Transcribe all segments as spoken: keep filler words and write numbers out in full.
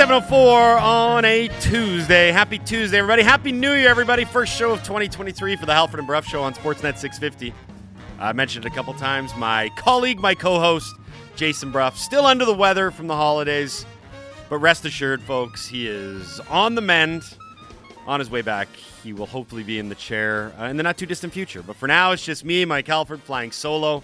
seven oh four on a Tuesday. Happy Tuesday, everybody. Happy New Year, everybody. First show of twenty twenty-three for the Halford and Bruff Show on Sportsnet six fifty. I mentioned it a couple times. My colleague, my co-host, Jason Bruff, still under the weather from the holidays. But rest assured, folks, he is on the mend. On his way back, he will hopefully be in the chair in the not-too-distant future. But for now, it's just me, Mike Halford, flying solo.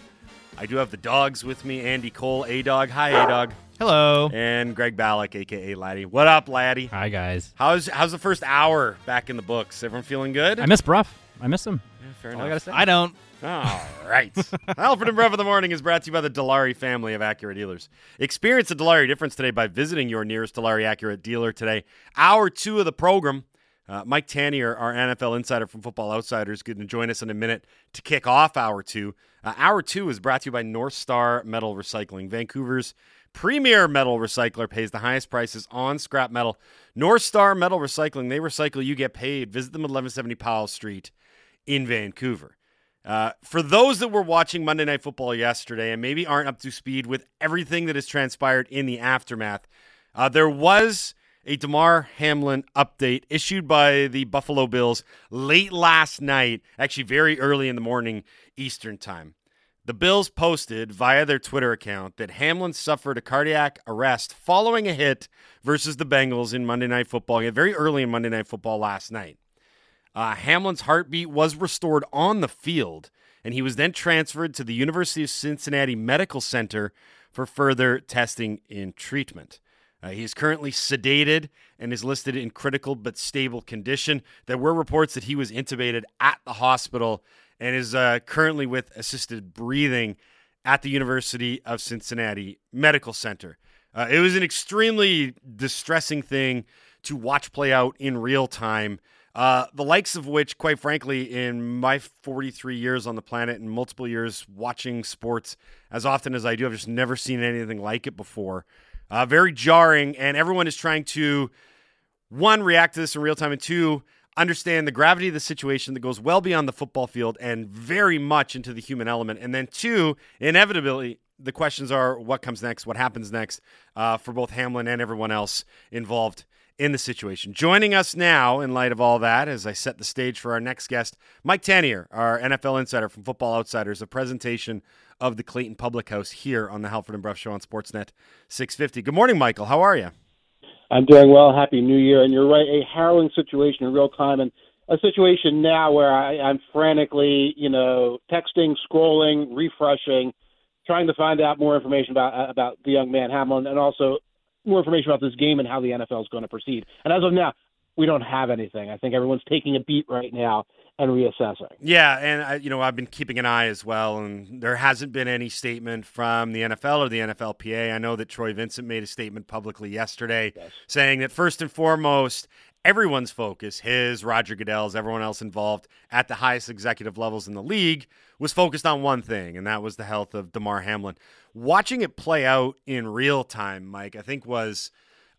I do have the dogs with me, Andy Cole, A-Dog. Hi, A-Dog. Hello. And Greg Ballack, a k a. Laddie. What up, Laddie? Hi, guys. How's how's the first hour back in the books? Everyone feeling good? I miss Bruff. I miss him. Yeah, fair All enough. I gotta say. I don't. All right. Alfred and Bruff in the Morning is brought to you by the Dilawri family of Acura dealers. Experience the Dilawri difference today by visiting your nearest Dilawri Acura dealer today. Hour two of the program. Uh, Mike Tannier, our N F L insider from Football Outsiders, is going to join us in a minute to kick off Hour two. Uh, hour two is brought to you by North Star Metal Recycling, Vancouver's premier metal recycler, pays the highest prices on scrap metal. North Star Metal Recycling, they recycle, you get paid. Visit them at eleven seventy Powell Street in Vancouver. Uh, for those that were watching Monday Night Football yesterday and maybe aren't up to speed with everything that has transpired in the aftermath, uh, there was a DeMar Hamlin update issued by the Buffalo Bills late last night, actually very early in the morning Eastern time. The Bills posted via their Twitter account that Hamlin suffered a cardiac arrest following a hit versus the Bengals in Monday Night Football, yeah, very early in Monday Night Football last night. Uh, Hamlin's heartbeat was restored on the field, and he was then transferred to the University of Cincinnati Medical Center for further testing and treatment. Uh, he is currently sedated and is listed in critical but stable condition. There were reports that he was intubated at the hospital and is uh, currently with assisted breathing at the University of Cincinnati Medical Center. Uh, it was an extremely distressing thing to watch play out in real time, uh, the likes of which, quite frankly, in my forty-three years on the planet and multiple years watching sports as often as I do, I've just never seen anything like it before. Uh, very jarring, and everyone is trying to, one, react to this in real time, and two, understand the gravity of the situation that goes well beyond the football field and very much into the human element. And then two, inevitably, the questions are what comes next, what happens next uh, for both Hamlin and everyone else involved in the situation. Joining us now, in light of all that, as I set the stage for our next guest, Mike Tannier, our N F L insider from Football Outsiders, a presentation of the Clayton Public House here on the Halford and Bruff Show on Sportsnet six fifty. Good morning, Michael. How are you? I'm doing well. Happy New Year. And you're right, a harrowing situation in real time, and a situation now where I, I'm frantically, you know, texting, scrolling, refreshing, trying to find out more information about about the young man Hamlin, and also more information about this game and how the N F L is going to proceed. And as of now, we don't have anything. I think everyone's taking a beat right now and reassessing. Yeah, and I, you know, I've been keeping an eye as well, and there hasn't been any statement from the N F L or the N F L P A. I know that Troy Vincent made a statement publicly yesterday yes. saying that first and foremost, everyone's focus, his, Roger Goodell's, everyone else involved at the highest executive levels in the league, was focused on one thing, and that was the health of DeMar Hamlin. Watching it play out in real time, Mike, I think was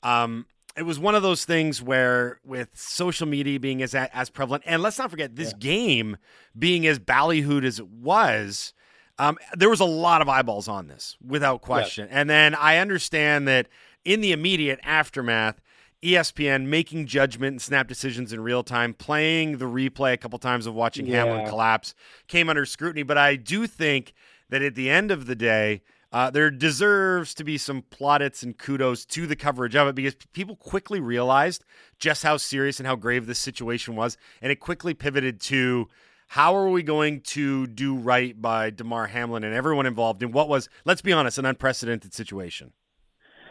um, – it was one of those things where with social media being as as prevalent, and let's not forget this yeah. game being as ballyhooed as it was, um, there was a lot of eyeballs on this without question. Yeah. And then I understand that in the immediate aftermath, E S P N making judgment and snap decisions in real time, playing the replay a couple times of watching yeah. Hamlin collapse, came under scrutiny. But I do think that at the end of the day, Uh, there deserves to be some plaudits and kudos to the coverage of it because people quickly realized just how serious and how grave this situation was, and it quickly pivoted to how are we going to do right by DeMar Hamlin and everyone involved in what was, let's be honest, an unprecedented situation.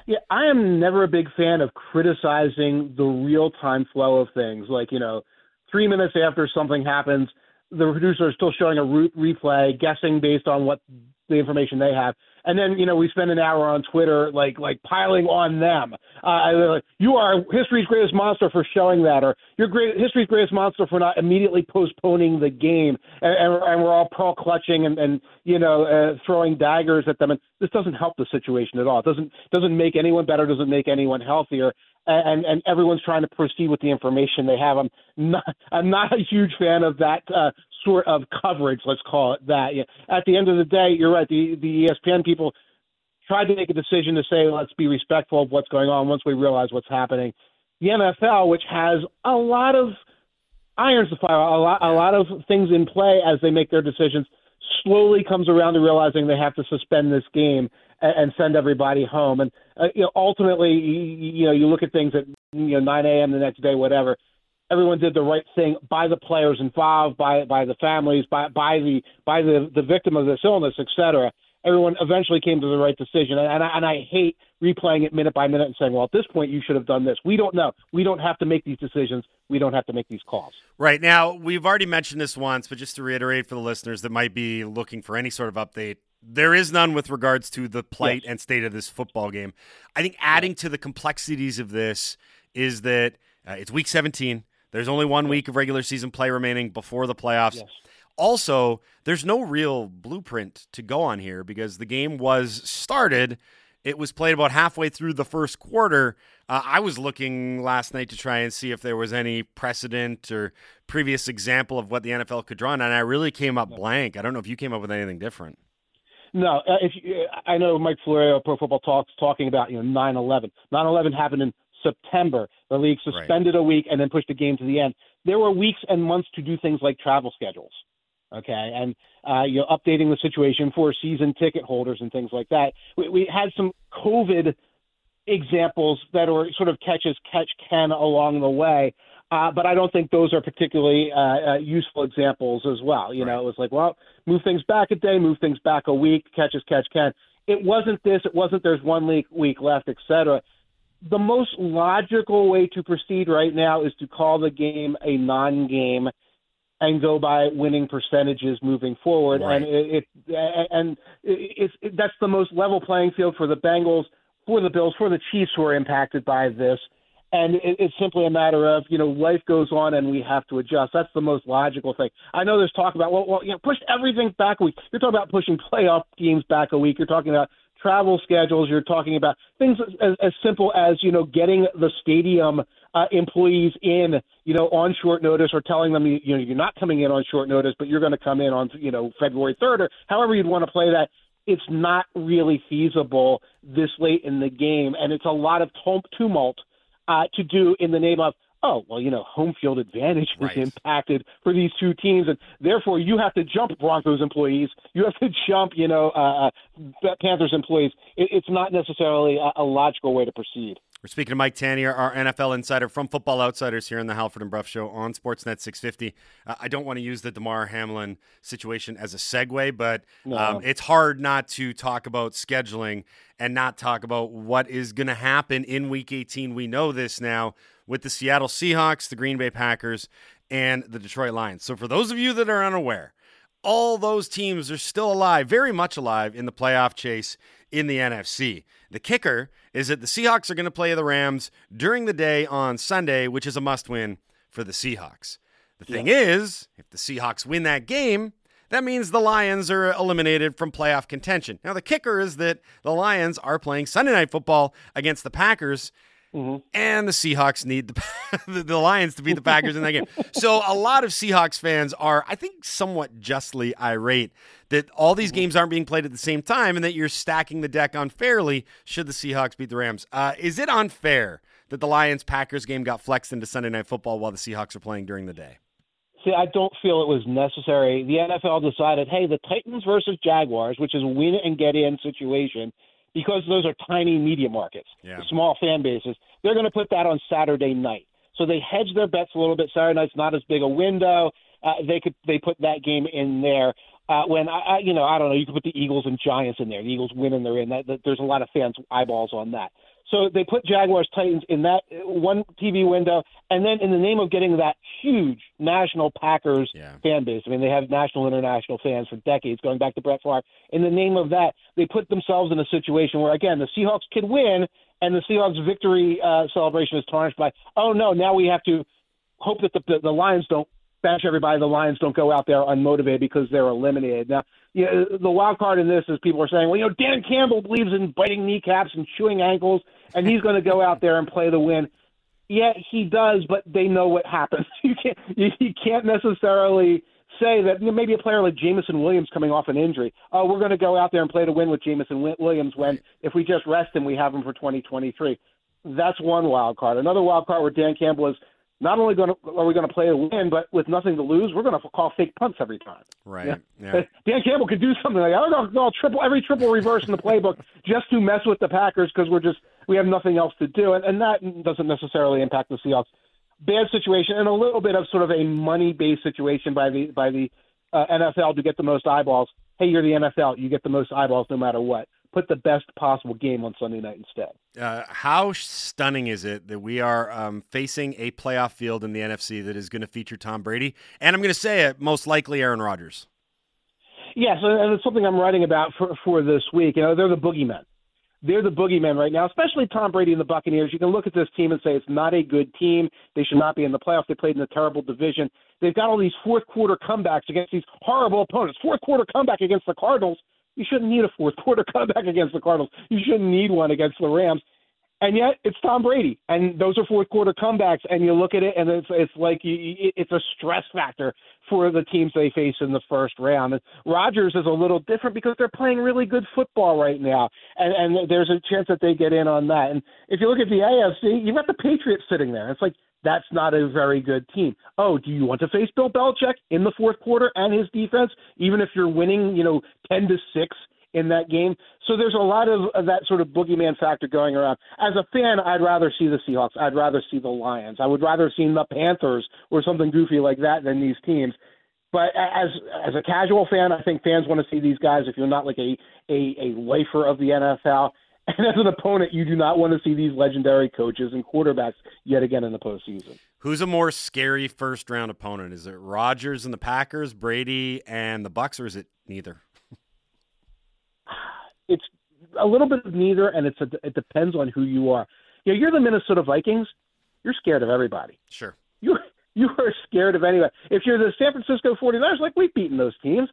Yeah, I am never a big fan of criticizing the real-time flow of things. Like, you know, three minutes after something happens, the producer is still showing a re- replay, guessing based on what the information they have. And then, you know, we spend an hour on Twitter, like, like piling on them. Uh, like, you are history's greatest monster for showing that, or you're great, history's greatest monster for not immediately postponing the game. And, and, and we're all pearl clutching and, and, you know, uh, throwing daggers at them. And this doesn't help the situation at all. It doesn't, doesn't make anyone better. Doesn't make anyone healthier. And, and everyone's trying to proceed with the information they have. I'm not, I'm not a huge fan of that uh, sort of coverage, let's call it that. Yeah. At the end of the day, you're right, the, the E S P N people tried to make a decision to say, let's be respectful of what's going on once we realize what's happening. The N F L, which has a lot of irons to fire, a lot, a lot of things in play as they make their decisions, slowly comes around to realizing they have to suspend this game and, and send everybody home. And uh, you know, ultimately, you, you know, you look at things at you know nine a.m. the next day, whatever. Everyone did the right thing by the players involved, by by the families, by by the by the, the victim of this illness, et cetera. Everyone eventually came to the right decision, and I, and I hate replaying it minute by minute and saying, well, at this point, you should have done this. We don't know. We don't have to make these decisions. We don't have to make these calls. Right. Now, we've already mentioned this once, but just to reiterate for the listeners that might be looking for any sort of update, there is none with regards to the plight yes. and state of this football game. I think adding to the complexities of this is that uh, it's week seventeen. There's only one week of regular season play remaining before the playoffs. Yes. Also, there's no real blueprint to go on here because the game was started. It was played about halfway through the first quarter. Uh, I was looking last night to try and see if there was any precedent or previous example of what the N F L could draw on, and I really came up blank. I don't know if you came up with anything different. No, uh, if you, I know Mike Florio, Pro Football Talk's talking about you know nine eleven. nine eleven happened in September. The league suspended right. a week and then pushed the game to the end. There were weeks and months to do things like travel schedules. Okay, and uh, you know, updating the situation for season ticket holders and things like that. We, we had some COVID examples that are sort of catches catch can along the way, uh, but I don't think those are particularly uh, uh, useful examples as well. You right. know, it was like, well, move things back a day, move things back a week, catches catch can. It wasn't this. It wasn't there's one week, week left, et cetera. The most logical way to proceed right now is to call the game a non-game and go by winning percentages moving forward. Right. And it, it and it's it, that's the most level playing field for the Bengals, for the Bills, for the Chiefs who are impacted by this. And it, it's simply a matter of, you know, life goes on and we have to adjust. That's the most logical thing. I know there's talk about, well, well you know, push everything back a week. You're talking about pushing playoff games back a week. You're talking about travel schedules. You're talking about things as, as simple as, you know, getting the stadium uh, employees in, you know, on short notice or telling them, you, you know, you're not coming in on short notice, but you're going to come in on, you know, February third or however you'd want to play that. It's not really feasible this late in the game. And it's a lot of tumult uh, to do in the name of, oh, well, you know, home field advantage was right. impacted for these two teams, and therefore you have to jump Broncos employees. You have to jump, you know, uh, Panthers employees. It, it's not necessarily a, a logical way to proceed. We're speaking to Mike Tannier, our N F L insider from Football Outsiders here in the Halford and Bruff Show on Sportsnet six fifty. Uh, I don't want to use the DeMar Hamlin situation as a segue, but no. um, it's hard not to talk about scheduling and not talk about what is going to happen in Week eighteen. We know this now with the Seattle Seahawks, the Green Bay Packers, and the Detroit Lions. So for those of you that are unaware, all those teams are still alive, very much alive, in the playoff chase in the N F C. The kicker is that the Seahawks are going to play the Rams during the day on Sunday, which is a must-win for the Seahawks. The thing yeah. is, if the Seahawks win that game, that means the Lions are eliminated from playoff contention. Now, the kicker is that the Lions are playing Sunday Night Football against the Packers, mm-hmm. and the Seahawks need the, the Lions to beat the Packers in that game. So a lot of Seahawks fans are, I think, somewhat justly irate that all these games aren't being played at the same time and that you're stacking the deck unfairly should the Seahawks beat the Rams. Uh, is it unfair that the Lions-Packers game got flexed into Sunday Night Football while the Seahawks are playing during the day? See, I don't feel it was necessary. The N F L decided, hey, the Titans versus Jaguars, which is a win-and-get-in situation, because those are tiny media markets, yeah. small fan bases, they're going to put that on Saturday night. So they hedge their bets a little bit. Saturday night's not as big a window. Uh, they could they put that game in there. Uh, when, I, I, you know, I don't know, you could put the Eagles and Giants in there. The Eagles win and they're in. That, that, there's a lot of fans' eyeballs on that. So they put Jaguars Titans in that one T V window, and then in the name of getting that huge national Packers yeah. fan base, I mean, they have national, international fans for decades, going back to Brett Favre. In the name of that, they put themselves in a situation where, again, the Seahawks could win, and the Seahawks' victory uh, celebration is tarnished by, oh, no, now we have to hope that the, the, the Lions don't bench everybody, the Lions don't go out there unmotivated because they're eliminated. Now, you know, the wild card in this is people are saying, well, you know, Dan Campbell believes in biting kneecaps and chewing ankles, and he's going to go out there and play the win. Yeah, he does, but they know what happens. You can't you, you can't necessarily say that you know, maybe a player like Jamison Williams coming off an injury, oh, we're going to go out there and play to win with Jamison Williams when if we just rest him, we have him for twenty twenty-three. That's one wild card. Another wild card where Dan Campbell is not only going to, are we going to play to win, but with nothing to lose, we're going to call fake punts every time. Right. Yeah. Yeah. Dan Campbell could do something like, I'm going to call triple, every triple reverse in the playbook just to mess with the Packers because we're just, we have nothing else to do. And, and that doesn't necessarily impact the Seahawks. Bad situation and a little bit of sort of a money-based situation by the by the uh, N F L to get the most eyeballs. Hey, you're the N F L. You get the most eyeballs no matter what. Put the best possible game on Sunday night instead. Uh, how stunning is it that we are um, facing a playoff field in the N F C that is going to feature Tom Brady, and I'm going to say it, most likely Aaron Rodgers? Yes, and it's something I'm writing about for, for this week. You know, they're the boogeymen. They're the boogeymen right now, especially Tom Brady and the Buccaneers. You can look at this team and say it's not a good team. They should not be in the playoffs. They played in a terrible division. They've got all these fourth-quarter comebacks against these horrible opponents. Fourth-quarter comeback against the Cardinals. You shouldn't need a fourth-quarter comeback against the Cardinals. You shouldn't need one against the Rams. And yet it's Tom Brady, and those are fourth-quarter comebacks, and you look at it, and it's it's like you, it's a stress factor for the teams they face in the first round. And Rodgers is a little different because they're playing really good football right now, and, and there's a chance that they get in on that. And if you look at the A F C, you've got the Patriots sitting there. It's like, that's not a very good team. Oh, do you want to face Bill Belichick in the fourth quarter and his defense, even if you're winning, you know, ten to six? In that game. So there's a lot of, of that sort of boogeyman factor going around. As a fan, I'd rather see the Seahawks. I'd rather see the Lions. I would rather see the Panthers or something goofy like that than these teams. But as as a casual fan, I think fans want to see these guys if you're not like a, a, a lifer of the N F L. And as an opponent, you do not want to see these legendary coaches and quarterbacks yet again in the postseason. Who's a more scary first-round opponent? Is it Rodgers and the Packers, Brady and the Bucs, or is it neither? It's a little bit of neither, and it's a, it depends on who you are. You know, you're the Minnesota Vikings. You're scared of everybody. Sure. You you are scared of anybody. If you're the San Francisco forty-niners, like, we've beaten those teams.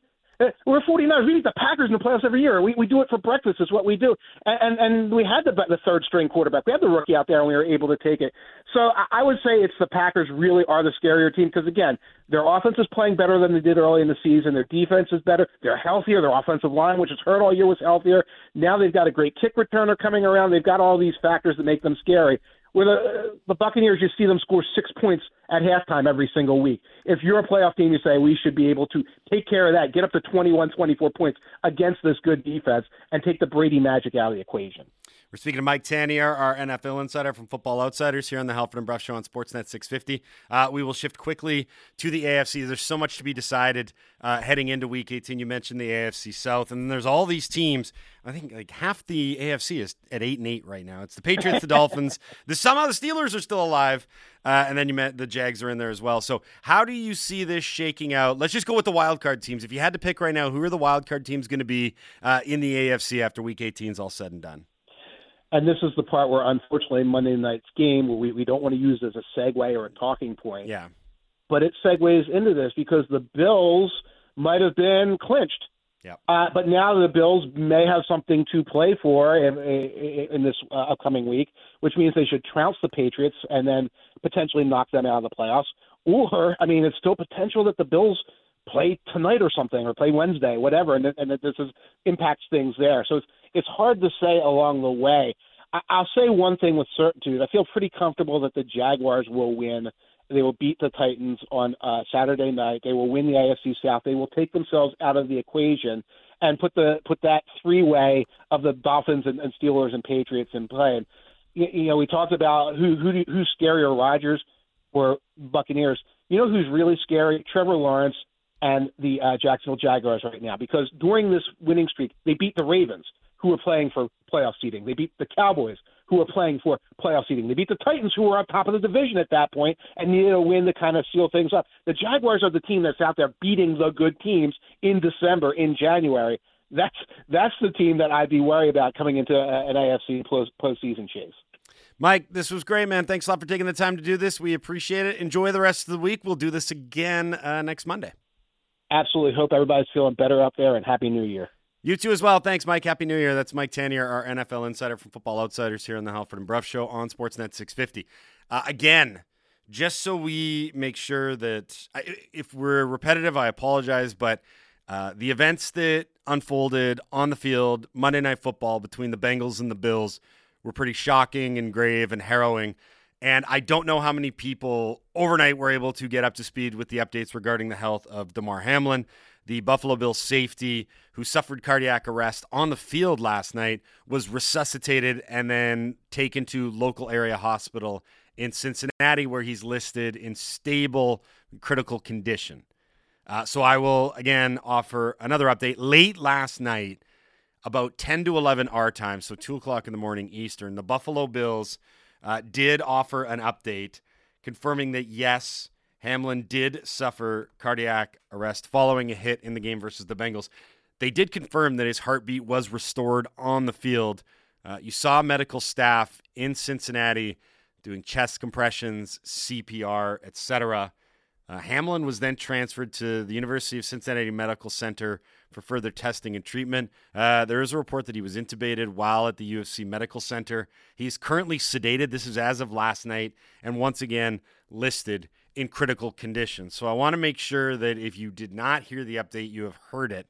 We're forty-niners. We beat the Packers in the playoffs every year. We we do it for breakfast is what we do. And and, and we had the, the third-string quarterback. We had the rookie out there, and we were able to take it. So I, I would say it's the Packers really are the scarier team because, again, their offense is playing better than they did early in the season. Their defense is better. They're healthier. Their offensive line, which has hurt all year, was healthier. Now they've got a great kick returner coming around. They've got all these factors that make them scary. Where the, the Buccaneers, you see them score six points at halftime every single week. If you're a playoff team, you say, we should be able to take care of that, get up to twenty-one, twenty-four points against this good defense, and take the Brady magic out of the equation. We're speaking to Mike Tannier, our N F L insider from Football Outsiders, here on the Halford and Bruff Show on Sportsnet six fifty. Uh, we will shift quickly to the A F C. There's so much to be decided uh, heading into Week eighteen. You mentioned the A F C South, and then there's all these teams. I think like half the A F C is at eight and eight right now. It's the Patriots, the Dolphins. The, somehow the Steelers are still alive, uh, and then you met the Jags are in there as well. So how do you see this shaking out? Let's just go with the wild card teams. If you had to pick right now, who are the wild card teams going to be uh, in the A F C after Week eighteen is all said and done? And this is the part where, unfortunately, Monday night's game, where we, we don't want to use this as a segue or a talking point. Yeah. But it segues into this because the Bills might have been clinched. Yep. Uh, but now the Bills may have something to play for in, in this uh, upcoming week, which means they should trounce the Patriots and then potentially knock them out of the playoffs. Or, I mean, it's still potential that the Bills play tonight or something or play Wednesday, whatever, and, and that this is, impacts things there. So it's, it's hard to say along the way. I, I'll say one thing with certitude. I feel pretty comfortable that the Jaguars will win. They will beat the Titans on uh, Saturday night. They will win the A F C South. They will take themselves out of the equation and put the put that three-way of the Dolphins and, and Steelers and Patriots in play. And, you, you know, we talked about who who who's scarier, Rodgers or Buccaneers. You know who's really scary? Trevor Lawrence and the uh, Jacksonville Jaguars right now, because during this winning streak, they beat the Ravens, who were playing for playoff seeding. They beat the Cowboys, who were playing for playoff seeding. They beat the Titans, who were on top of the division at that point and needed a win to kind of seal things up. The Jaguars are the team that's out there beating the good teams in December, in January. That's that's the team that I'd be worried about coming into a, an A F C post, postseason chase. Mike, this was great, man. Thanks a lot for taking the time to do this. We appreciate it. Enjoy the rest of the week. We'll do this again uh, next Monday. Absolutely. Hope everybody's feeling better up there, and Happy New Year. You too as well. Thanks, Mike. Happy New Year. That's Mike Tannier, our N F L insider from Football Outsiders here on the Halford and Bruff Show on Sportsnet six fifty. Uh, again, just so we make sure that I, if we're repetitive, I apologize, but uh, the events that unfolded on the field, Monday Night Football between the Bengals and the Bills, were pretty shocking and grave and harrowing. And I don't know how many people overnight were able to get up to speed with the updates regarding the health of DeMar Hamlin, the Buffalo Bills safety who suffered cardiac arrest on the field last night, was resuscitated and then taken to local area hospital in Cincinnati, where he's listed in stable critical condition. Uh, so I will, again, offer another update. Late last night, about ten to eleven our time, so two o'clock in the morning Eastern, the Buffalo Bills Uh, did offer an update confirming that, yes, Hamlin did suffer cardiac arrest following a hit in the game versus the Bengals. They did confirm that his heartbeat was restored on the field. Uh, you saw medical staff in Cincinnati doing chest compressions, C P R, et cetera. Uh, Hamlin was then transferred to the University of Cincinnati Medical Center for further testing and treatment. Uh, there is a report that he was intubated while at the U F C Medical Center. He's currently sedated. This is as of last night, and once again listed in critical condition. So I want to make sure that if you did not hear the update, you have heard it.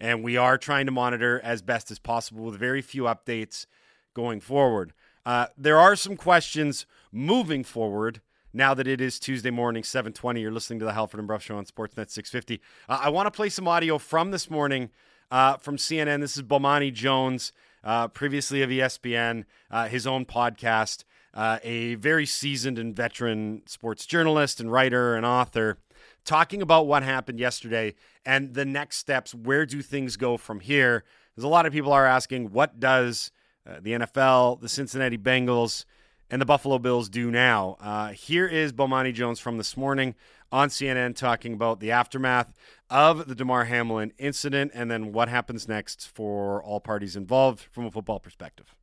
And we are trying to monitor as best as possible with very few updates going forward. Uh, there are some questions moving forward. Now that it is Tuesday morning, seven twenty, you're listening to the Halford and Bruff Show on Sportsnet six fifty. Uh, I want to play some audio from this morning uh, from C N N. This is Bomani Jones, uh, previously of E S P N, uh, his own podcast, uh, a very seasoned and veteran sports journalist and writer and author, talking about what happened yesterday and the next steps. Where do things go from here? Because a lot of people are asking, what does uh, the N F L, the Cincinnati Bengals, and the Buffalo Bills do now? Uh, here is Bomani Jones from this morning on C N N talking about the aftermath of the DeMar Hamlin incident and then what happens next for all parties involved from a football perspective.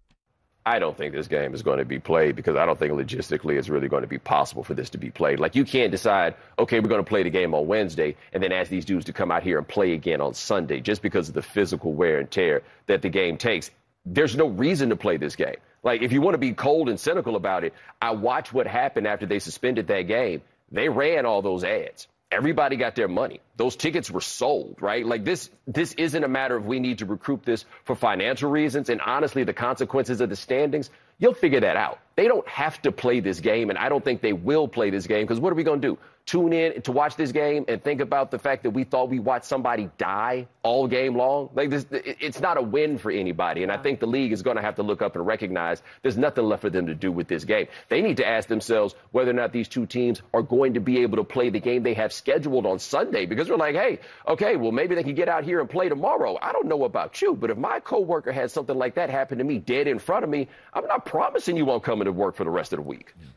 I don't think this game is going to be played because I don't think logistically it's really going to be possible for this to be played. Like, you can't decide, okay, we're going to play the game on Wednesday and then ask these dudes to come out here and play again on Sunday just because of the physical wear and tear that the game takes. There's no reason to play this game. Like, if you want to be cold and cynical about it, I watched what happened after they suspended that game. They ran all those ads. Everybody got their money. Those tickets were sold, right? Like, this this isn't a matter of we need to recoup this for financial reasons. And honestly, the consequences of the standings, you'll figure that out. They don't have to play this game, and I don't think they will play this game, because what are we going to do? Tune in to watch this game and think about the fact that we thought we watched somebody die all game long? Like, this, it's not a win for anybody, and I think the league is going to have to look up and recognize there's nothing left for them to do with this game. They need to ask themselves whether or not these two teams are going to be able to play the game they have scheduled on Sunday, because we're like, hey, okay, well, maybe they can get out here and play tomorrow. I don't know about you, but if my coworker had something like that happen to me dead in front of me, I'm not promising you won't come into work for the rest of the week. Yeah.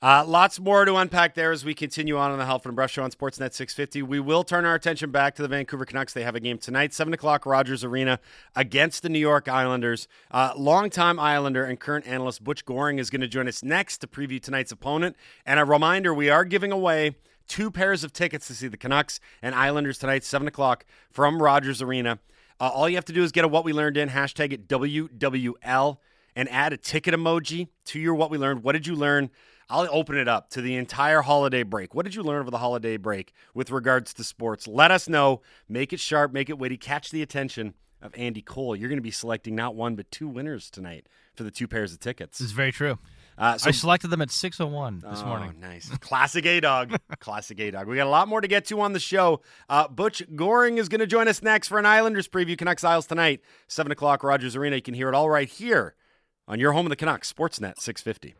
Uh, lots more to unpack there as we continue on on the Halford and Bruff Show on Sportsnet six fifty. We will turn our attention back to the Vancouver Canucks. They have a game tonight, seven o'clock, Rogers Arena, against the New York Islanders. Uh, longtime Islander and current analyst Butch Goring is going to join us next to preview tonight's opponent. And a reminder, we are giving away two pairs of tickets to see the Canucks and Islanders tonight, seven o'clock, from Rogers Arena. Uh, all you have to do is get a What We Learned in, hashtag it W W L, and add a ticket emoji to your What We Learned. What did you learn? I'll open it up to the entire holiday break. What did you learn over the holiday break with regards to sports? Let us know. Make it sharp. Make it witty. Catch the attention of Andy Cole. You're going to be selecting not one but two winners tonight for the two pairs of tickets. This is very true. Uh, so I selected them at six oh one this oh, morning. Nice. Classic A-Dog. Classic A-Dog. We got a lot more to get to on the show. Uh, Butch Goring is going to join us next for an Islanders preview. Canucks Isles tonight, seven o'clock, Rogers Arena. You can hear it all right here on your home of the Canucks, Sportsnet six fifty.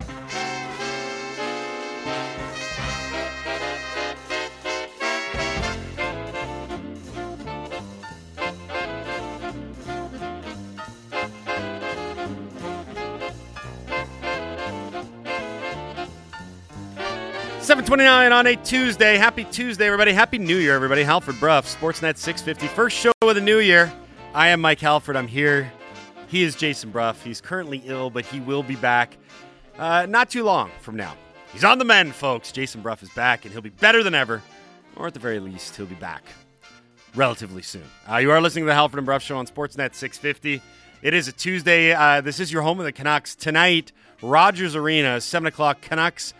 seven twenty-nine on a Tuesday. Happy Tuesday, everybody. Happy New Year, everybody. Halford Bruff, Sportsnet six fifty. First show of the new year. I am Mike Halford. I'm here. He is Jason Bruff. He's currently ill, but he will be back uh, not too long from now. He's on the mend, folks. Jason Bruff is back, and he'll be better than ever. Or at the very least, he'll be back relatively soon. Uh, you are listening to the Halford and Bruff Show on Sportsnet six fifty. It is a Tuesday. Uh, this is your home of the Canucks. Tonight, Rogers Arena, seven o'clock, Canucks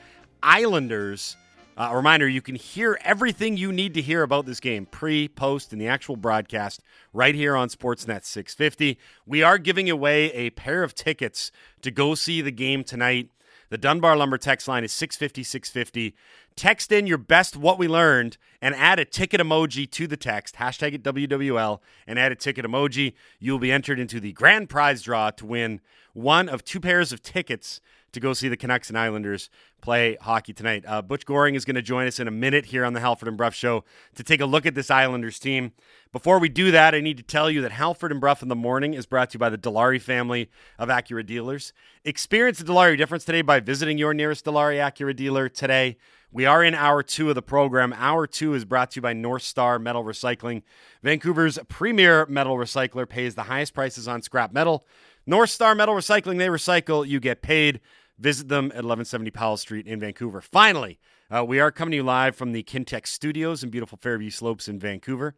Islanders. Uh, a reminder, you can hear everything you need to hear about this game, pre, post, and the actual broadcast right here on Sportsnet six fifty. We are giving away a pair of tickets to go see the game tonight. The Dunbar Lumber text line is six fifty, six fifty. Text in your best what we learned and add a ticket emoji to the text. Hashtag it W W L and add a ticket emoji. You'll be entered into the grand prize draw to win one of two pairs of tickets to go see the Canucks and Islanders play hockey tonight. Uh, Butch Goring is going to join us in a minute here on the Halford and Bruff Show to take a look at this Islanders team. Before we do that, I need to tell you that Halford and Bruff in the Morning is brought to you by the Dilawri family of Acura dealers. Experience the Dilawri difference today by visiting your nearest Dilawri Acura dealer today. We are in Hour two of the program. Hour two is brought to you by North Star Metal Recycling. Vancouver's premier metal recycler pays the highest prices on scrap metal. North Star Metal Recycling, they recycle, you get paid. Visit them at eleven seventy Powell Street in Vancouver. Finally, uh, we are coming to you live from the Kintec Studios in beautiful Fairview Slopes in Vancouver.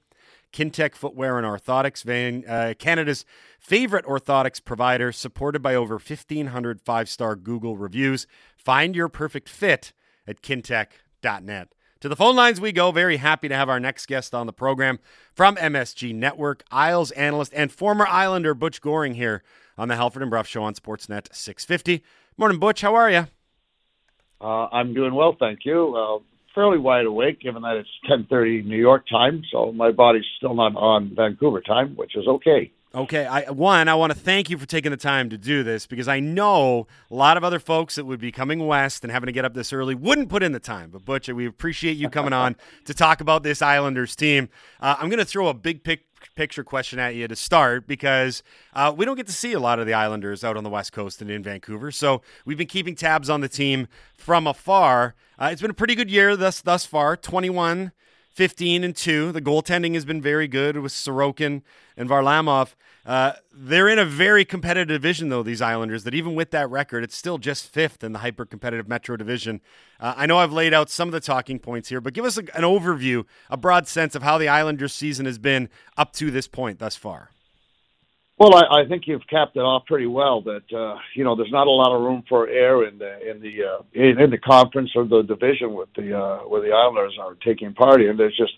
Kintec Footwear and Orthotics, Van, uh, Canada's favorite orthotics provider, supported by over fifteen hundred five-star Google reviews. Find your perfect fit at kintec dot net. To the phone lines we go. Very happy to have our next guest on the program from M S G Network, Isles analyst and former Islander Butch Goring here on the Halford and Bruff Show on Sportsnet six fifty. Morning, Butch. How are you? Uh, I'm doing well, thank you. Uh, fairly wide awake, given that it's ten thirty New York time, so my body's still not on Vancouver time, which is okay. Okay. I, one, I want to thank you for taking the time to do this, because I know a lot of other folks that would be coming west and having to get up this early wouldn't put in the time. But, Butch, we appreciate you coming on to talk about this Islanders team. Uh, I'm going to throw a big pic- picture question at you to start, because uh, we don't get to see a lot of the Islanders out on the West Coast and in Vancouver. So we've been keeping tabs on the team from afar. Uh, it's been a pretty good year thus thus far, twenty-one fifteen and two. The goaltending has been very good with Sorokin and Varlamov. Uh, they're in a very competitive division, though, these Islanders, that even with that record, it's still just fifth in the hyper-competitive Metro Division. Uh, I know I've laid out some of the talking points here, but give us a, an overview, a broad sense of how the Islanders' season has been up to this point thus far. Well, I, I think you've capped it off pretty well. That uh, you know, there's not a lot of room for air in the in the uh, in, in the conference or the division with the uh, where the Islanders are taking part in. There's just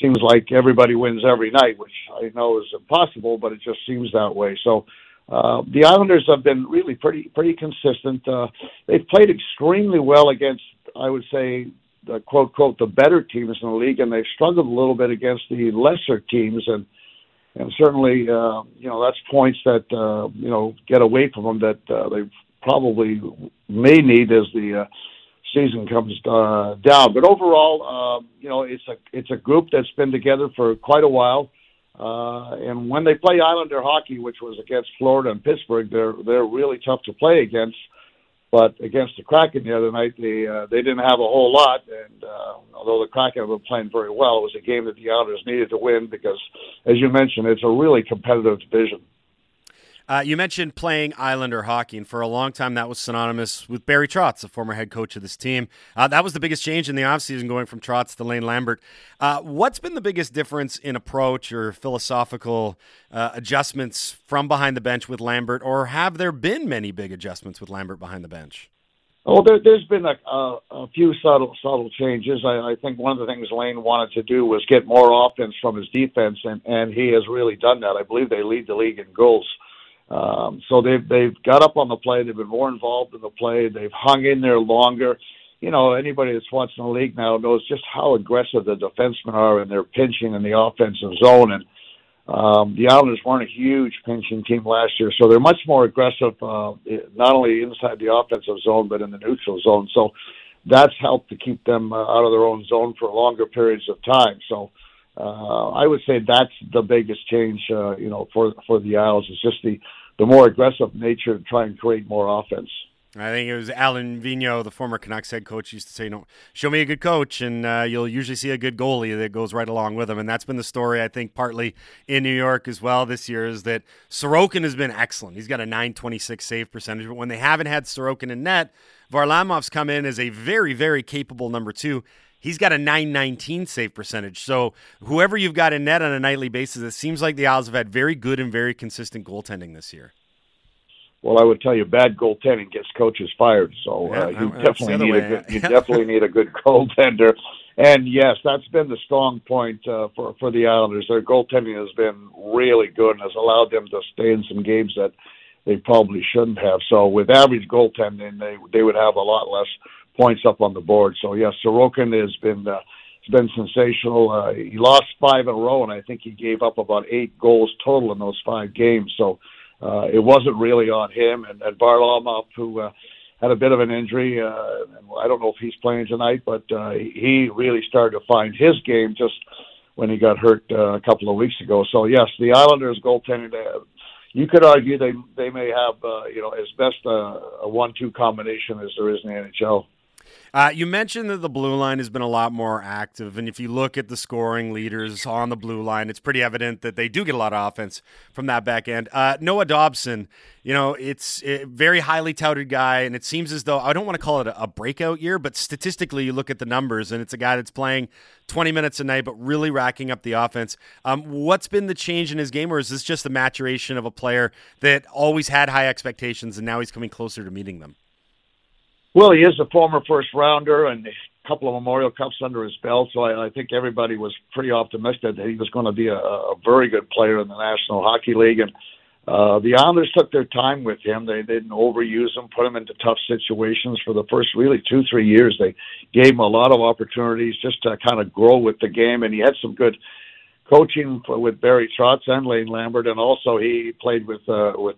seems like everybody wins every night, which I know is impossible, but it just seems that way. So uh, the Islanders have been really pretty pretty consistent. Uh, they've played extremely well against, I would say, the quote quote the better teams in the league, and they've struggled a little bit against the lesser teams. And And certainly, uh, you know, that's points that, uh, you know, get away from them that uh, they probably may need as the uh, season comes uh, down. But overall, uh, you know, it's a it's a group that's been together for quite a while. Uh, and when they play Islander hockey, which was against Florida and Pittsburgh, they're they're really tough to play against. But against the Kraken the other night, they uh, they didn't have a whole lot. And uh, although the Kraken have been playing very well, it was a game that the Islanders needed to win because, as you mentioned, it's a really competitive division. Uh, you mentioned playing Islander hockey, and for a long time that was synonymous with Barry Trotz, the former head coach of this team. Uh, that was the biggest change in the offseason, going from Trotz to Lane Lambert. Uh, what's been the biggest difference in approach or philosophical uh, adjustments from behind the bench with Lambert, or have there been many big adjustments with Lambert behind the bench? Well, there, there's been a, a, a few subtle subtle changes. I, I think one of the things Lane wanted to do was get more offense from his defense, and, and he has really done that. I believe they lead the league in goals. Um, so they've, they've got up on the play. They've been more involved in the play. They've hung in there longer. You know, anybody that's watching the league now knows just how aggressive the defensemen are, and they're pinching in the offensive zone. And um, the Islanders weren't a huge pinching team last year, so they're much more aggressive, uh, not only inside the offensive zone, but in the neutral zone. So that's helped to keep them uh, out of their own zone for longer periods of time. So Uh, I would say that's the biggest change, uh, you know, for for the Isles. It's just the, the more aggressive nature to try and create more offense. I think it was Alan Vigneault, the former Canucks head coach, used to say, "No, show me a good coach, and uh, you'll usually see a good goalie that goes right along with him." And that's been the story, I think, partly in New York as well this year, is that Sorokin has been excellent. He's got a nine twenty-six save percentage, but when they haven't had Sorokin in net, Varlamov's come in as a very, very capable number two. He's got a nine nineteen save percentage. So whoever you've got in net on a nightly basis, it seems like the Isles have had very good and very consistent goaltending this year. Well, I would tell you, bad goaltending gets coaches fired. So uh, yeah, you I'm, definitely need way. a good, you definitely need a good goaltender. And yes, that's been the strong point uh, for for the Islanders. Their goaltending has been really good and has allowed them to stay in some games that they probably shouldn't have. So with average goaltending, they they would have a lot less points up on the board. So yes, Sorokin has been uh, has been sensational. Uh, he lost five in a row, and I think he gave up about eight goals total in those five games. So. Uh, it wasn't really on him, and, and Varlamov, who uh, had a bit of an injury. Uh, I don't know if he's playing tonight, but uh, he really started to find his game just when he got hurt uh, a couple of weeks ago. So yes, the Islanders goaltending, uh, you could argue they they may have uh, you know as best a, a one two combination as there is in the N H L. Uh, you mentioned that the blue line has been a lot more active, and if you look at the scoring leaders on the blue line, it's pretty evident that they do get a lot of offense from that back end. Uh, Noah Dobson, you know, it's a very highly touted guy, and it seems as though, I don't want to call it a, a breakout year, but statistically you look at the numbers, and it's a guy that's playing twenty minutes a night but really racking up the offense. Um, what's been the change in his game, or is this just the maturation of a player that always had high expectations and now he's coming closer to meeting them? Well, he is a former first-rounder and a couple of Memorial Cups under his belt, so I, I think everybody was pretty optimistic that he was going to be a, a very good player in the National Hockey League. And uh, the Islanders took their time with him. They, they didn't overuse him, put him into tough situations for the first, really, two, three years. They gave him a lot of opportunities just to kind of grow with the game, and he had some good coaching for, with Barry Trotz and Lane Lambert, and also he played with uh, with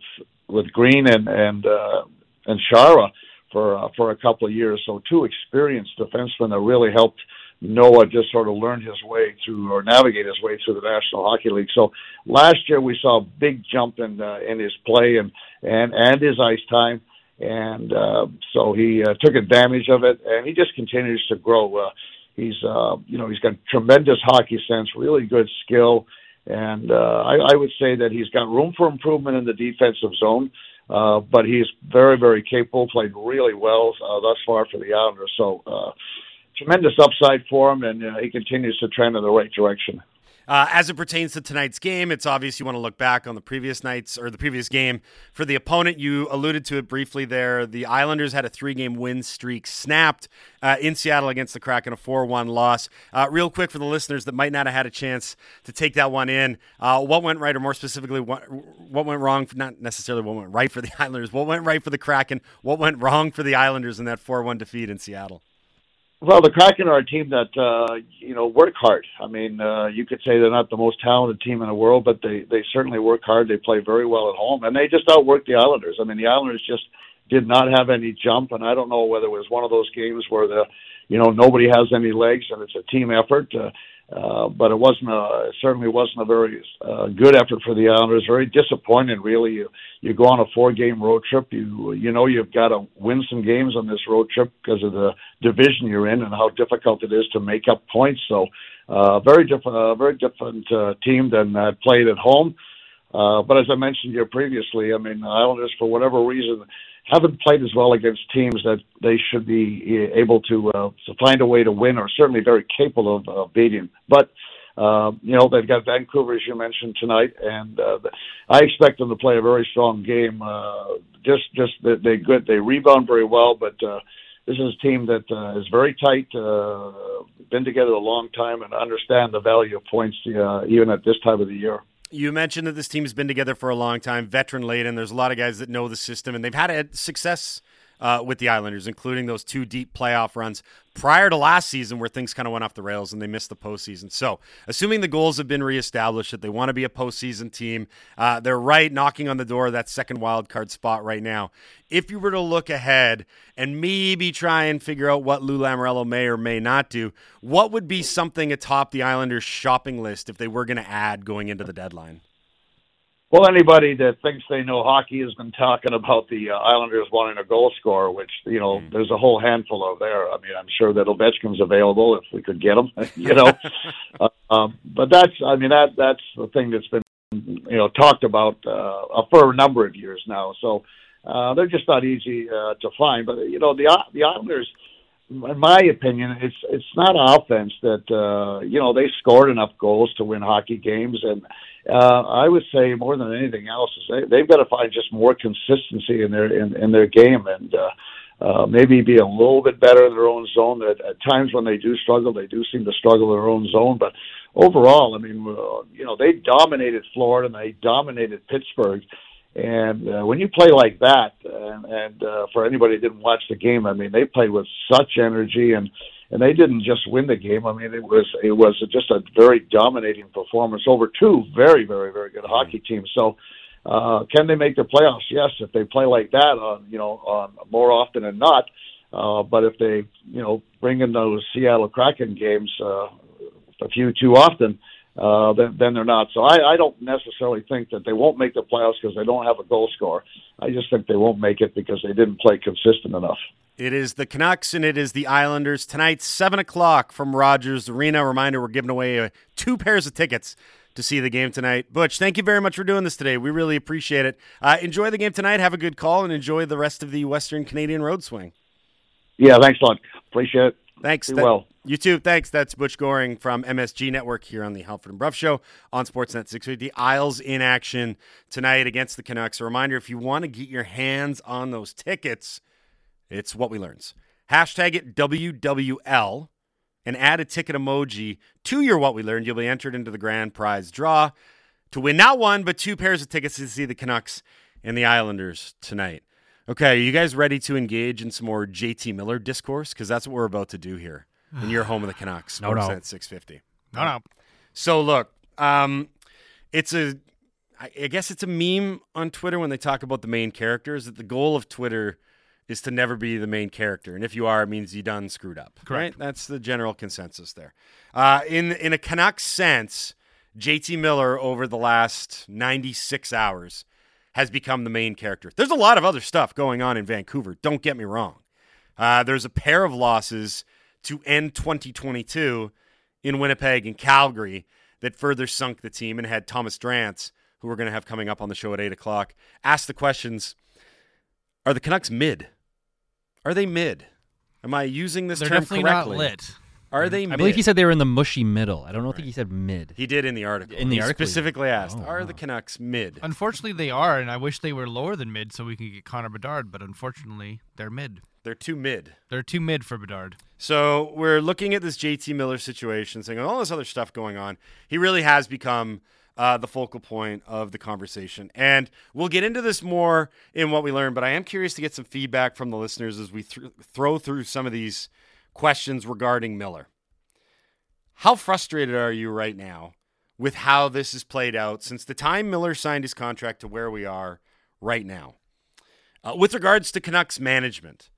with Green and, and, uh, and Chara for uh, for a couple of years. So two experienced defensemen that really helped Noah just sort of learn his way through or navigate his way through the National Hockey League. So last year we saw a big jump in uh, in his play and, and, and his ice time. And uh, so he uh, took advantage of it, and he just continues to grow. Uh, he's, uh, you know, he's got tremendous hockey sense, really good skill. And uh, I, I would say that he's got room for improvement in the defensive zone. Uh, but he's very, very capable, played really well uh, thus far for the Islanders. So uh, tremendous upside for him, and uh, he continues to trend in the right direction. Uh, as it pertains to tonight's game, it's obvious you want to look back on the previous nights or the previous game. For the opponent, you alluded to it briefly there. The Islanders had a three-game win streak snapped uh, in Seattle against the Kraken, a four one loss. Uh, real quick for the listeners that might not have had a chance to take that one in, uh, what went right, or more specifically, what, what went wrong, for, not necessarily what went right for the Islanders, what went right for the Kraken, what went wrong for the Islanders in that four one defeat in Seattle? Well, the Kraken are a team that, uh, you know, work hard. I mean, uh, you could say they're not the most talented team in the world, but they, they certainly work hard. They play very well at home, and they just outworked the Islanders. I mean, the Islanders just did not have any jump, and I don't know whether it was one of those games where, the, you know, nobody has any legs and it's a team effort, uh, uh, but it wasn't a, certainly wasn't a very uh, good effort for the Islanders. Very disappointed, really. You, you go on a four-game road trip. You you know you've got to win some games on this road trip because of the division you're in and how difficult it is to make up points. So uh, very different, uh, very different uh, team than uh, played at home. Uh, but as I mentioned here previously, I mean, the Islanders, for whatever reason, haven't played as well against teams that they should be able to, uh, to find a way to win, or certainly very capable of uh, beating. But, uh, you know, they've got Vancouver, as you mentioned, tonight, and uh, I expect them to play a very strong game. Uh, just just that they good, they rebound very well, but uh, this is a team that uh, is very tight, uh, been together a long time, and understand the value of points uh, even at this time of the year. You mentioned that this team has been together for a long time, veteran-laden. There's a lot of guys that know the system, and they've had success uh, with the Islanders, including those two deep playoff runs prior to last season where things kind of went off the rails and they missed the postseason. So assuming the goals have been reestablished, that they want to be a postseason team, uh, they're right knocking on the door of that second wild card spot right now. If you were to look ahead and maybe try and figure out what Lou Lamoriello may or may not do, what would be something atop the Islanders' shopping list if they were going to add going into the deadline? Well, anybody that thinks they know hockey has been talking about the uh, Islanders wanting a goal scorer, which, you know, mm. there's a whole handful of there. I mean, I'm sure that Ovechkin's available if we could get him, you know. uh, um, but that's, I mean, that that's the thing that's been, you know, talked about uh, for a number of years now. So uh, they're just not easy uh, to find. But, you know, the the Islanders in my opinion, it's it's not offense that, uh, you know, they scored enough goals to win hockey games. And uh, I would say more than anything else, is they, they've got to find just more consistency in their in, in their game and uh, uh, maybe be a little bit better in their own zone. At, at times when they do struggle, they do seem to struggle in their own zone. But overall, I mean, uh, you know, they dominated Florida and they dominated Pittsburgh. And uh, when you play like that, and, and uh, for anybody who didn't watch the game, I mean, they played with such energy, and, and they didn't just win the game. I mean, it was it was just a very dominating performance over two very, very, very good hockey teams. So uh, can they make the playoffs? Yes, if they play like that, on, you know, on more often than not. Uh, but if they, you know, bring in those Seattle Kraken games uh, a few too often, Uh, then, then they're not. So I, I don't necessarily think that they won't make the playoffs because they don't have a goal scorer. I just think they won't make it because they didn't play consistent enough. It is the Canucks and it is the Islanders. Tonight, seven o'clock from Rogers Arena. Reminder, we're giving away uh, two pairs of tickets to see the game tonight. Butch, thank you very much for doing this today. We really appreciate it. Uh, enjoy the game tonight. Have a good call and enjoy the rest of the Western Canadian road swing. Yeah, thanks, Lon. Appreciate it. Thanks. Be that, well. You too. Thanks. That's Butch Goring from M S G Network here on the Halford and Bruff Show on Sportsnet six fifty. Isles in action tonight against the Canucks. A reminder, if you want to get your hands on those tickets, it's What We Learns. Hashtag it W W L and add a ticket emoji to your What We Learned. You'll be entered into the grand prize draw to win not one, but two pairs of tickets to see the Canucks and the Islanders tonight. Okay, are you guys ready to engage in some more J T Miller discourse? Because that's what we're about to do here in your home of the Canucks. No, no. six fifty. No, no. So, look, um, it's a, I guess it's a meme on Twitter when they talk about the main characters, that the goal of Twitter is to never be the main character. And if you are, it means you done screwed up. Correct. Right? That's the general consensus there. Uh, in, in a Canucks sense, J T Miller over the last ninety-six hours has become the main character. There's a lot of other stuff going on in Vancouver. Don't get me wrong. Uh, there's a pair of losses to end twenty twenty-two in Winnipeg and Calgary that further sunk the team and had Thomas Drance, who we're going to have coming up on the show at eight o'clock, ask the questions, are the Canucks mid? Are they mid? Am I using this They're term correctly? They're definitely not lit. Are they I mid? I believe he said they were in the mushy middle. I don't right. think he said mid. He did in the article. In the he article. Specifically asked, oh, are wow. the Canucks mid? Unfortunately, they are, and I wish they were lower than mid so we could get Connor Bedard, but unfortunately, they're mid. They're too mid. They're too mid for Bedard. So we're looking at this J T Miller situation, saying all this other stuff going on. He really has become uh, the focal point of the conversation. And we'll get into this more in What We Learn, but I am curious to get some feedback from the listeners as we th- throw through some of these questions regarding Miller. How frustrated are you right now with how this has played out since the time Miller signed his contract to where we are right now? Uh, with regards to Canucks management,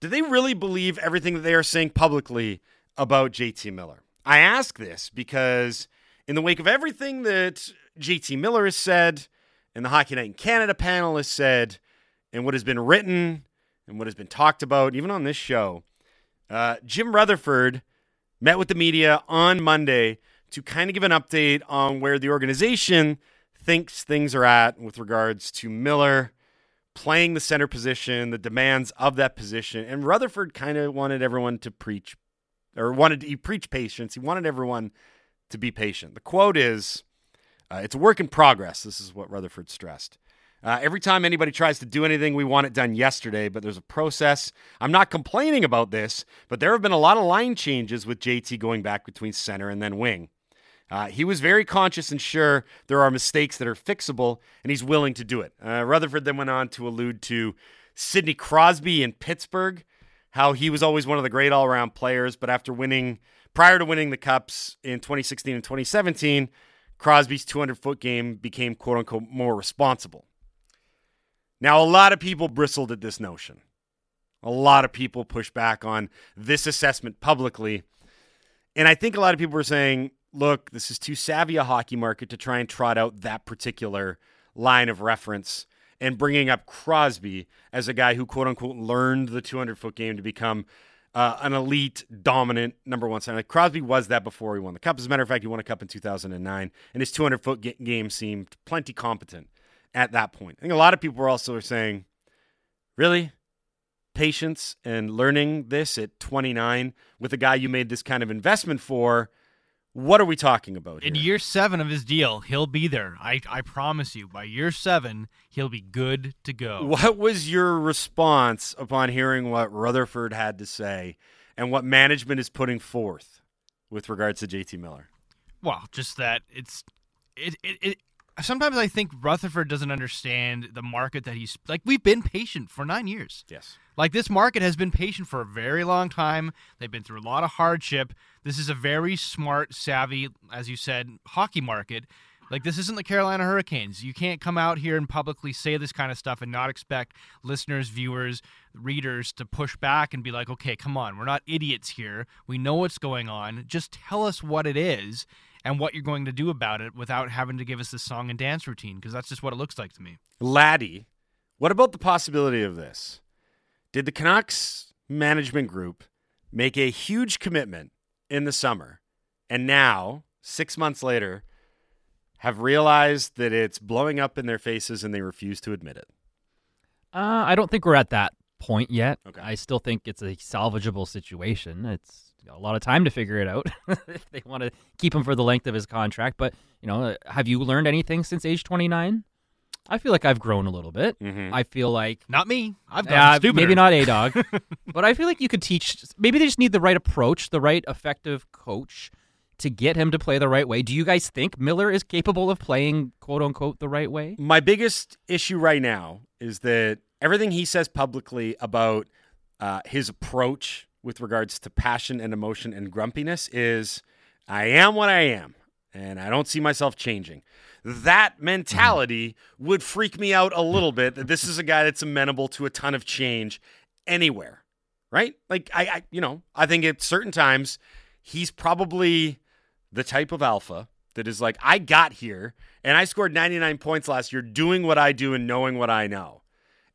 do they really believe everything that they are saying publicly about J T Miller? I ask this because in the wake of everything that J T Miller has said and the Hockey Night in Canada panel has said and what has been written and what has been talked about, even on this show, Uh, Jim Rutherford met with the media on Monday to kind of give an update on where the organization thinks things are at with regards to Miller playing the center position, the demands of that position. And Rutherford kind of wanted everyone to preach, or wanted to preach patience. He wanted everyone to be patient. The quote is, uh, it's a work in progress. This is what Rutherford stressed. Uh, every time anybody tries to do anything, we want it done yesterday, but there's a process. I'm not complaining about this, but there have been a lot of line changes with J T going back between center and then wing. Uh, he was very conscious and sure there are mistakes that are fixable, and he's willing to do it. Uh, Rutherford then went on to allude to Sidney Crosby in Pittsburgh, how he was always one of the great all-around players, but after winning, prior to winning the Cups in twenty sixteen and twenty seventeen, Crosby's two hundred foot game became quote-unquote more responsible. Now, a lot of people bristled at this notion. A lot of people pushed back on this assessment publicly. And I think a lot of people were saying, look, this is too savvy a hockey market to try and trot out that particular line of reference and bringing up Crosby as a guy who, quote unquote, learned the two hundred foot game to become uh, an elite, dominant number one center. Like Crosby was that before he won the Cup. As a matter of fact, he won a Cup in two thousand nine, and his two hundred foot g- game seemed plenty competent at that point. I think a lot of people were also saying, really? patience and learning this at twenty-nine with a guy you made this kind of investment for, what are we talking about here? In year seven of his deal, he'll be there. I, I promise you, by year seven, he'll be good to go. What was your response upon hearing what Rutherford had to say and what management is putting forth with regards to J T Miller? Well, just that it's it it. it Sometimes I think Rutherford doesn't understand the market that he's... Like, we've been patient for nine years. Yes. Like, this market has been patient for a very long time. They've been through a lot of hardship. This is a very smart, savvy, as you said, hockey market. Like, this isn't the Carolina Hurricanes. You can't come out here and publicly say this kind of stuff and not expect listeners, viewers, readers to push back and be like, okay, come on, we're not idiots here. We know what's going on. Just tell us what it is and what you're going to do about it without having to give us this song and dance routine, because that's just what it looks like to me. Laddie, what about the possibility of this? Did the Canucks management group make a huge commitment in the summer and now, six months later, have realized that it's blowing up in their faces and they refuse to admit it? Uh, I don't think we're at that point yet. Okay. I still think it's a salvageable situation. It's a lot of time to figure it out if they want to keep him for the length of his contract. But, you know, have you learned anything since age twenty-nine? I feel like I've grown a little bit. Mm-hmm. I feel like... Not me. I've gotten uh, stupider. Maybe not A-Dog. But I feel like you could teach... Maybe they just need the right approach, the right effective coach to get him to play the right way. Do you guys think Miller is capable of playing, quote-unquote, the right way? My biggest issue right now is that everything he says publicly about uh, his approach with regards to passion and emotion and grumpiness is, I am what I am, and I don't see myself changing. That mentality would freak me out a little bit, that this is a guy that's amenable to a ton of change anywhere, right? Like, I, I you know, I think at certain times, he's probably the type of alpha that is like, I got here, and I scored ninety-nine points last year doing what I do and knowing what I know.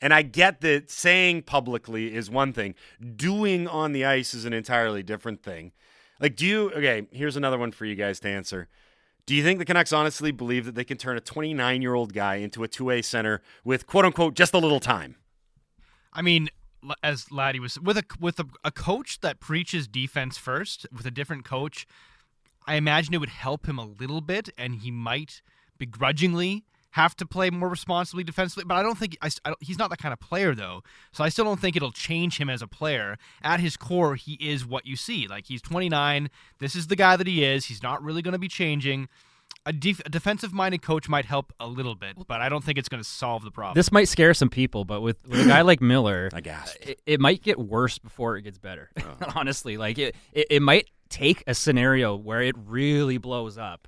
And I get that saying publicly is one thing. Doing on the ice is an entirely different thing. Like, do you... Okay, here's another one for you guys to answer. Do you think the Canucks honestly believe that they can turn a twenty-nine-year-old guy into a two-way center with, quote-unquote, just a little time? I mean, as Laddie was... With a, with a, a coach that preaches defense first, with a different coach, I imagine it would help him a little bit, and he might begrudgingly have to play more responsibly defensively, but I don't think I, I, he's not that kind of player, though. So I still don't think it'll change him as a player. At his core, he is what you see. Like, he's twenty-nine. This is the guy that he is. He's not really going to be changing. A, def, a defensive-minded coach might help a little bit, but I don't think it's going to solve the problem. This might scare some people, but with, with a guy like Miller, I guess it, it might get worse before it gets better. Oh. Honestly, like it, it, it might take a scenario where it really blows up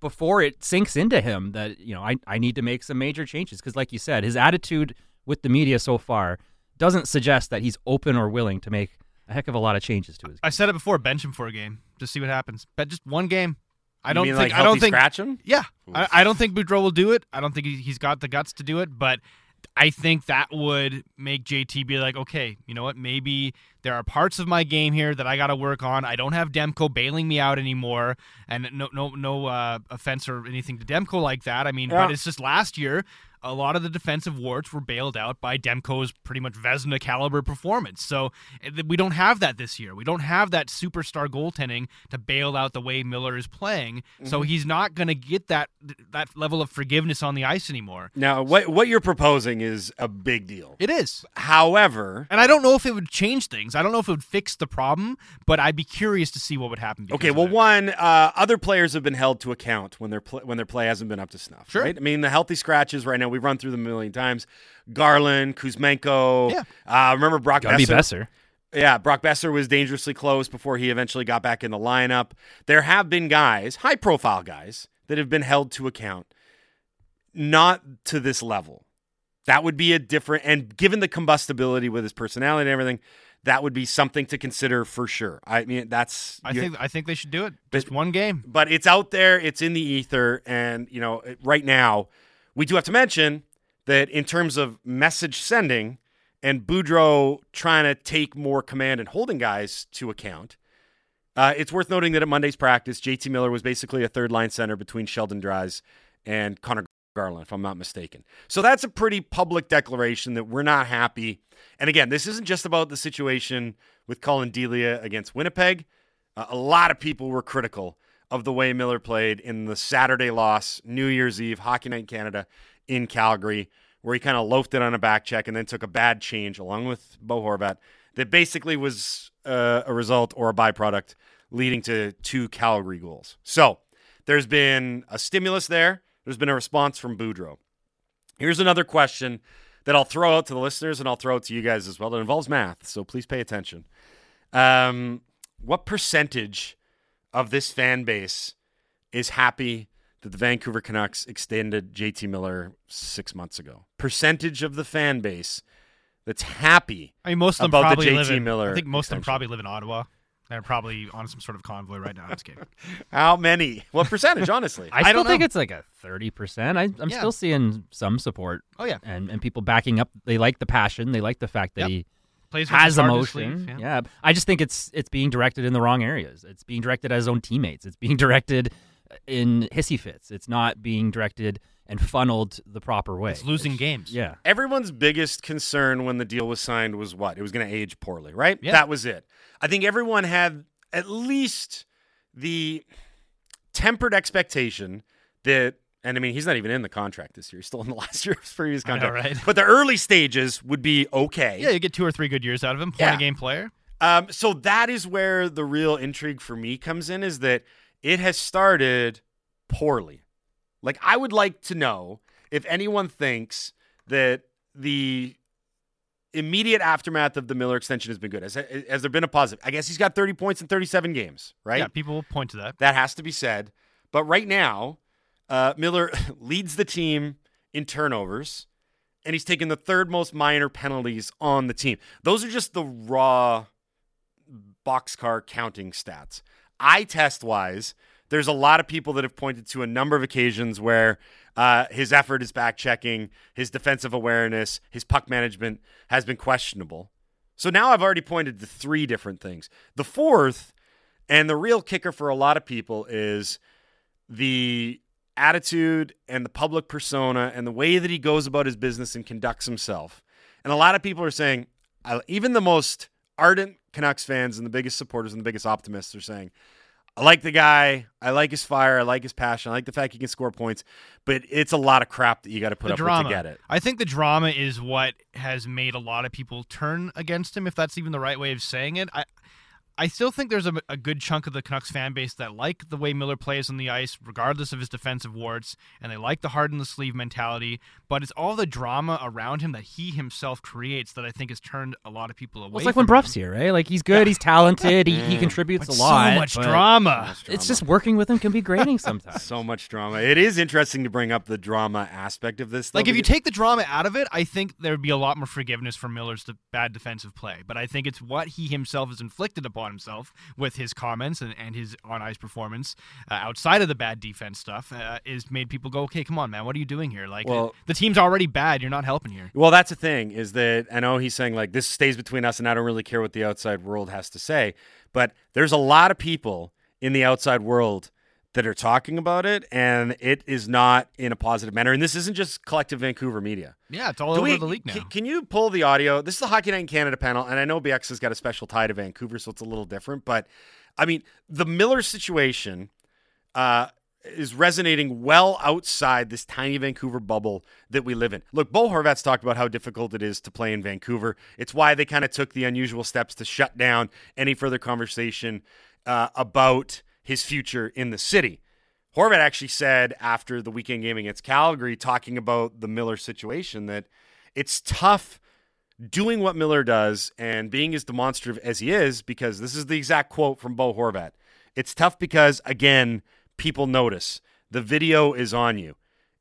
before it sinks into him that, you know, I, I need to make some major changes. Because like you said, his attitude with the media so far doesn't suggest that he's open or willing to make a heck of a lot of changes to his game. I said it before, bench him for a game. Just see what happens. But just one game. I you don't mean, think like, I don't think scratch him? Yeah. I, I don't think Boudreau will do it. I don't think he's got the guts to do it, but I think that would make J T be like, okay, you know what? Maybe there are parts of my game here that I got to work on. I don't have Demko bailing me out anymore, and no, no, no uh, offense or anything to Demko like that. I mean, yeah. But it's just last year, a lot of the defensive warts were bailed out by Demko's pretty much Vezina caliber performance. So we don't have that this year. We don't have that superstar goaltending to bail out the way Miller is playing. Mm-hmm. So he's not going to get that that level of forgiveness on the ice anymore. Now, what what you're proposing is a big deal. It is. However, and I don't know if it would change things. I don't know if it would fix the problem, but I'd be curious to see what would happen. Okay, well, one, uh, other players have been held to account when their pl- when their play hasn't been up to snuff. Sure. Right? I mean, the healthy scratches right now, we've run through them a million times. Garland, Kuzmenko. Yeah. Uh, remember Brock Besser? Besser? Yeah, Brock Besser was dangerously close before he eventually got back in the lineup. There have been guys, high-profile guys, that have been held to account. Not to this level. That would be a different, and given the combustibility with his personality and everything, that would be something to consider for sure. I mean, that's... I think I think they should do it. Just but, one game. But it's out there. It's in the ether. And, you know, right now, we do have to mention that in terms of message sending and Boudreau trying to take more command and holding guys to account, uh, it's worth noting that at Monday's practice, J T Miller was basically a third-line center between Sheldon Dries and Connor Garland, if I'm not mistaken. So that's a pretty public declaration that we're not happy. And again, this isn't just about the situation with Colin Delia against Winnipeg. Uh, a lot of people were critical of the way Miller played in the Saturday loss, New Year's Eve, Hockey Night in Canada in Calgary, where he kind of loafed it on a back check and then took a bad change along with Bo Horvat that basically was uh, a result or a byproduct leading to two Calgary goals. So there's been a stimulus there. There's been a response from Boudreau. Here's another question that I'll throw out to the listeners and I'll throw out to you guys as well. It involves math, so please pay attention. Um, what percentage of this fan base is happy that the Vancouver Canucks extended J T Miller six months ago? Percentage of the fan base that's happy I mean, most of them about the J T in, Miller I think most extension. Of them probably live in Ottawa. They're probably on some sort of convoy right now. I'm just kidding. How many? What percentage, honestly? I, I still don't think know. It's like a thirty percent. I, I'm yeah. still seeing some support. Oh, yeah. And and people backing up. They like the passion. They like the fact that yep. he Plays has emotion. Yeah. yeah. I just think it's it's being directed in the wrong areas. It's being directed at his own teammates. It's being directed in hissy fits. It's not being directed and funneled the proper way. It's losing it's, games. Yeah. Everyone's biggest concern when the deal was signed was what? It was going to age poorly, right? Yeah. That was it. I think everyone had at least the tempered expectation that, and I mean, he's not even in the contract this year. He's still in the last year of his previous contract. I know, right? But the early stages would be okay. Yeah, you get two or three good years out of him, point-a-game yeah. player. Um, so that is where the real intrigue for me comes in, is that it has started poorly. Like, I would like to know if anyone thinks that the immediate aftermath of the Miller extension has been good. Has, has there been a positive? I guess he's got thirty points in thirty-seven games, right? Yeah, people will point to that. That has to be said. But right now, uh, Miller leads the team in turnovers, and he's taken the third most minor penalties on the team. Those are just the raw boxcar counting stats. Eye test-wise, there's a lot of people that have pointed to a number of occasions where uh, his effort, his back-checking, his defensive awareness, his puck management has been questionable. So now I've already pointed to three different things. The fourth, and the real kicker for a lot of people, is the attitude and the public persona and the way that he goes about his business and conducts himself. And a lot of people are saying, even the most ardent Canucks fans and the biggest supporters and the biggest optimists are saying, I like the guy. I like his fire. I like his passion. I like the fact he can score points. But it's a lot of crap that you got to put up with to get it. I think the drama is what has made a lot of people turn against him, if that's even the right way of saying it. I I still think there's a, a good chunk of the Canucks fan base that like the way Miller plays on the ice, regardless of his defensive warts, and they like the hard-in-the-sleeve mentality, but it's all the drama around him that he himself creates that I think has turned a lot of people away well, It's like when Bruff's him. Here, right? Like, he's good, yeah. he's talented, he, he contributes but a lot. So much drama. So much drama. It's just working with him can be grating sometimes. So much drama. It is interesting to bring up the drama aspect of this. Though, like, if you take the drama out of it, I think there would be a lot more forgiveness for Miller's bad defensive play, but I think it's what he himself has inflicted upon himself with his comments and, and his on-ice performance uh, outside of the bad defense stuff uh, is made people go, okay, come on, man, what are you doing here? Like, well, the team's already bad. You're not helping here. Well, that's the thing, is that I know he's saying, like, this stays between us and I don't really care what the outside world has to say, but there's a lot of people in the outside world that are talking about it, and it is not in a positive manner. And this isn't just collective Vancouver media. Yeah, it's all Do over we, the league now. Can, can you pull the audio? This is the Hockey Night in Canada panel, and I know B X has got a special tie to Vancouver, so it's a little different. But, I mean, the Miller situation uh, is resonating well outside this tiny Vancouver bubble that we live in. Look, Bo Horvat's talked about how difficult it is to play in Vancouver. It's why they kind of took the unusual steps to shut down any further conversation uh, about – his future in the city. Horvat actually said after the weekend game against Calgary, talking about the Miller situation, that it's tough doing what Miller does and being as demonstrative as he is, because this is the exact quote from Bo Horvat. It's tough because, again, people notice. The video is on you.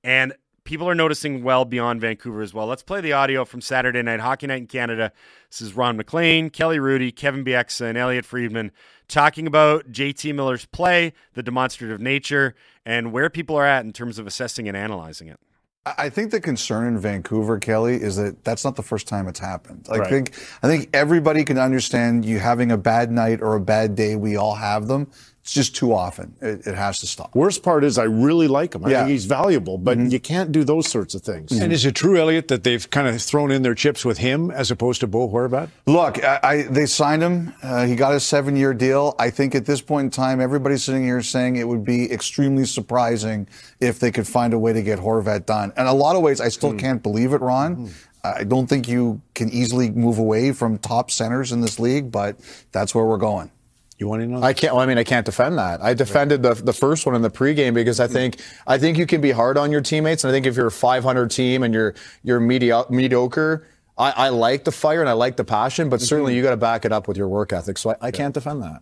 And people are noticing well beyond Vancouver as well. Let's play the audio from Saturday night, Hockey Night in Canada. This is Ron McLean, Kelly Rudy, Kevin Bieksa, and Elliot Friedman talking about J T Miller's play, the demonstrative nature, and where people are at in terms of assessing and analyzing it. I think the concern in Vancouver, Kelly, is that that's not the first time it's happened. Like, right. I think I think everybody can understand you having a bad night or a bad day. We all have them. It's just too often. It, it has to stop. Worst part is I really like him. I yeah. think he's valuable, but mm-hmm. you can't do those sorts of things. Mm-hmm. And is it true, Elliot, that they've kind of thrown in their chips with him as opposed to Bo Horvat? Look, I, I, they signed him. Uh, he got a seven-year deal. I think at this point in time, everybody's sitting here saying it would be extremely surprising if they could find a way to get Horvat done. And in a lot of ways, I still mm-hmm. can't believe it, Ron. Mm-hmm. I don't think you can easily move away from top centers in this league, but that's where we're going. You want to know? I can't. Well, I mean, I can't defend that. I defended the the first one in the pregame because I think I think you can be hard on your teammates, and I think if you're a five hundred team and you're you're medio- mediocre. I, I like the fire and I like the passion, but certainly you got to back it up with your work ethic. So I, I can't defend that.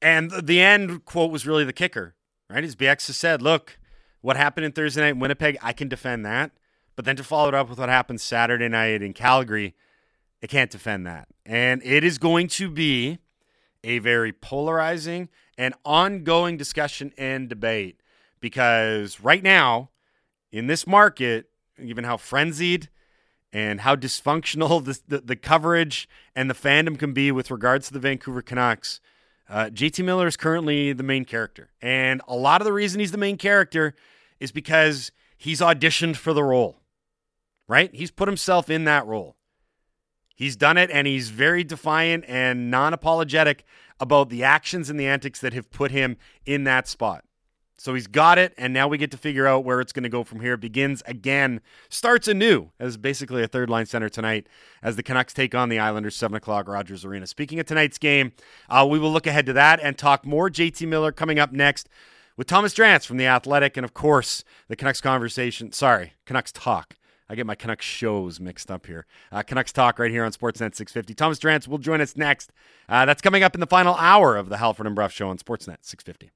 And the end quote was really the kicker, right? As B X has said, look, what happened in Thursday night in Winnipeg, I can defend that. But then to follow it up with what happened Saturday night in Calgary, I can't defend that. And it is going to be a very polarizing and ongoing discussion and debate because right now in this market, given how frenzied and how dysfunctional the, the, the coverage and the fandom can be with regards to the Vancouver Canucks, uh, J T Miller is currently the main character. And a lot of the reason he's the main character is because he's auditioned for the role. Right? He's put himself in that role. He's done it, and he's very defiant and non-apologetic about the actions and the antics that have put him in that spot. So he's got it, and now we get to figure out where it's going to go from here. It begins again, starts anew as basically a third-line center tonight as the Canucks take on the Islanders, seven o'clock, Rogers Arena. Speaking of tonight's game, uh, we will look ahead to that and talk more J T Miller coming up next with Thomas Drance from The Athletic and, of course, the Canucks conversation. Sorry, Canucks talk. I get my Canucks shows mixed up here. Uh, Canucks talk right here on Sportsnet six fifty. Thomas Drance will join us next. Uh, that's coming up in the final hour of the Halford and Bruff Show on Sportsnet six fifty.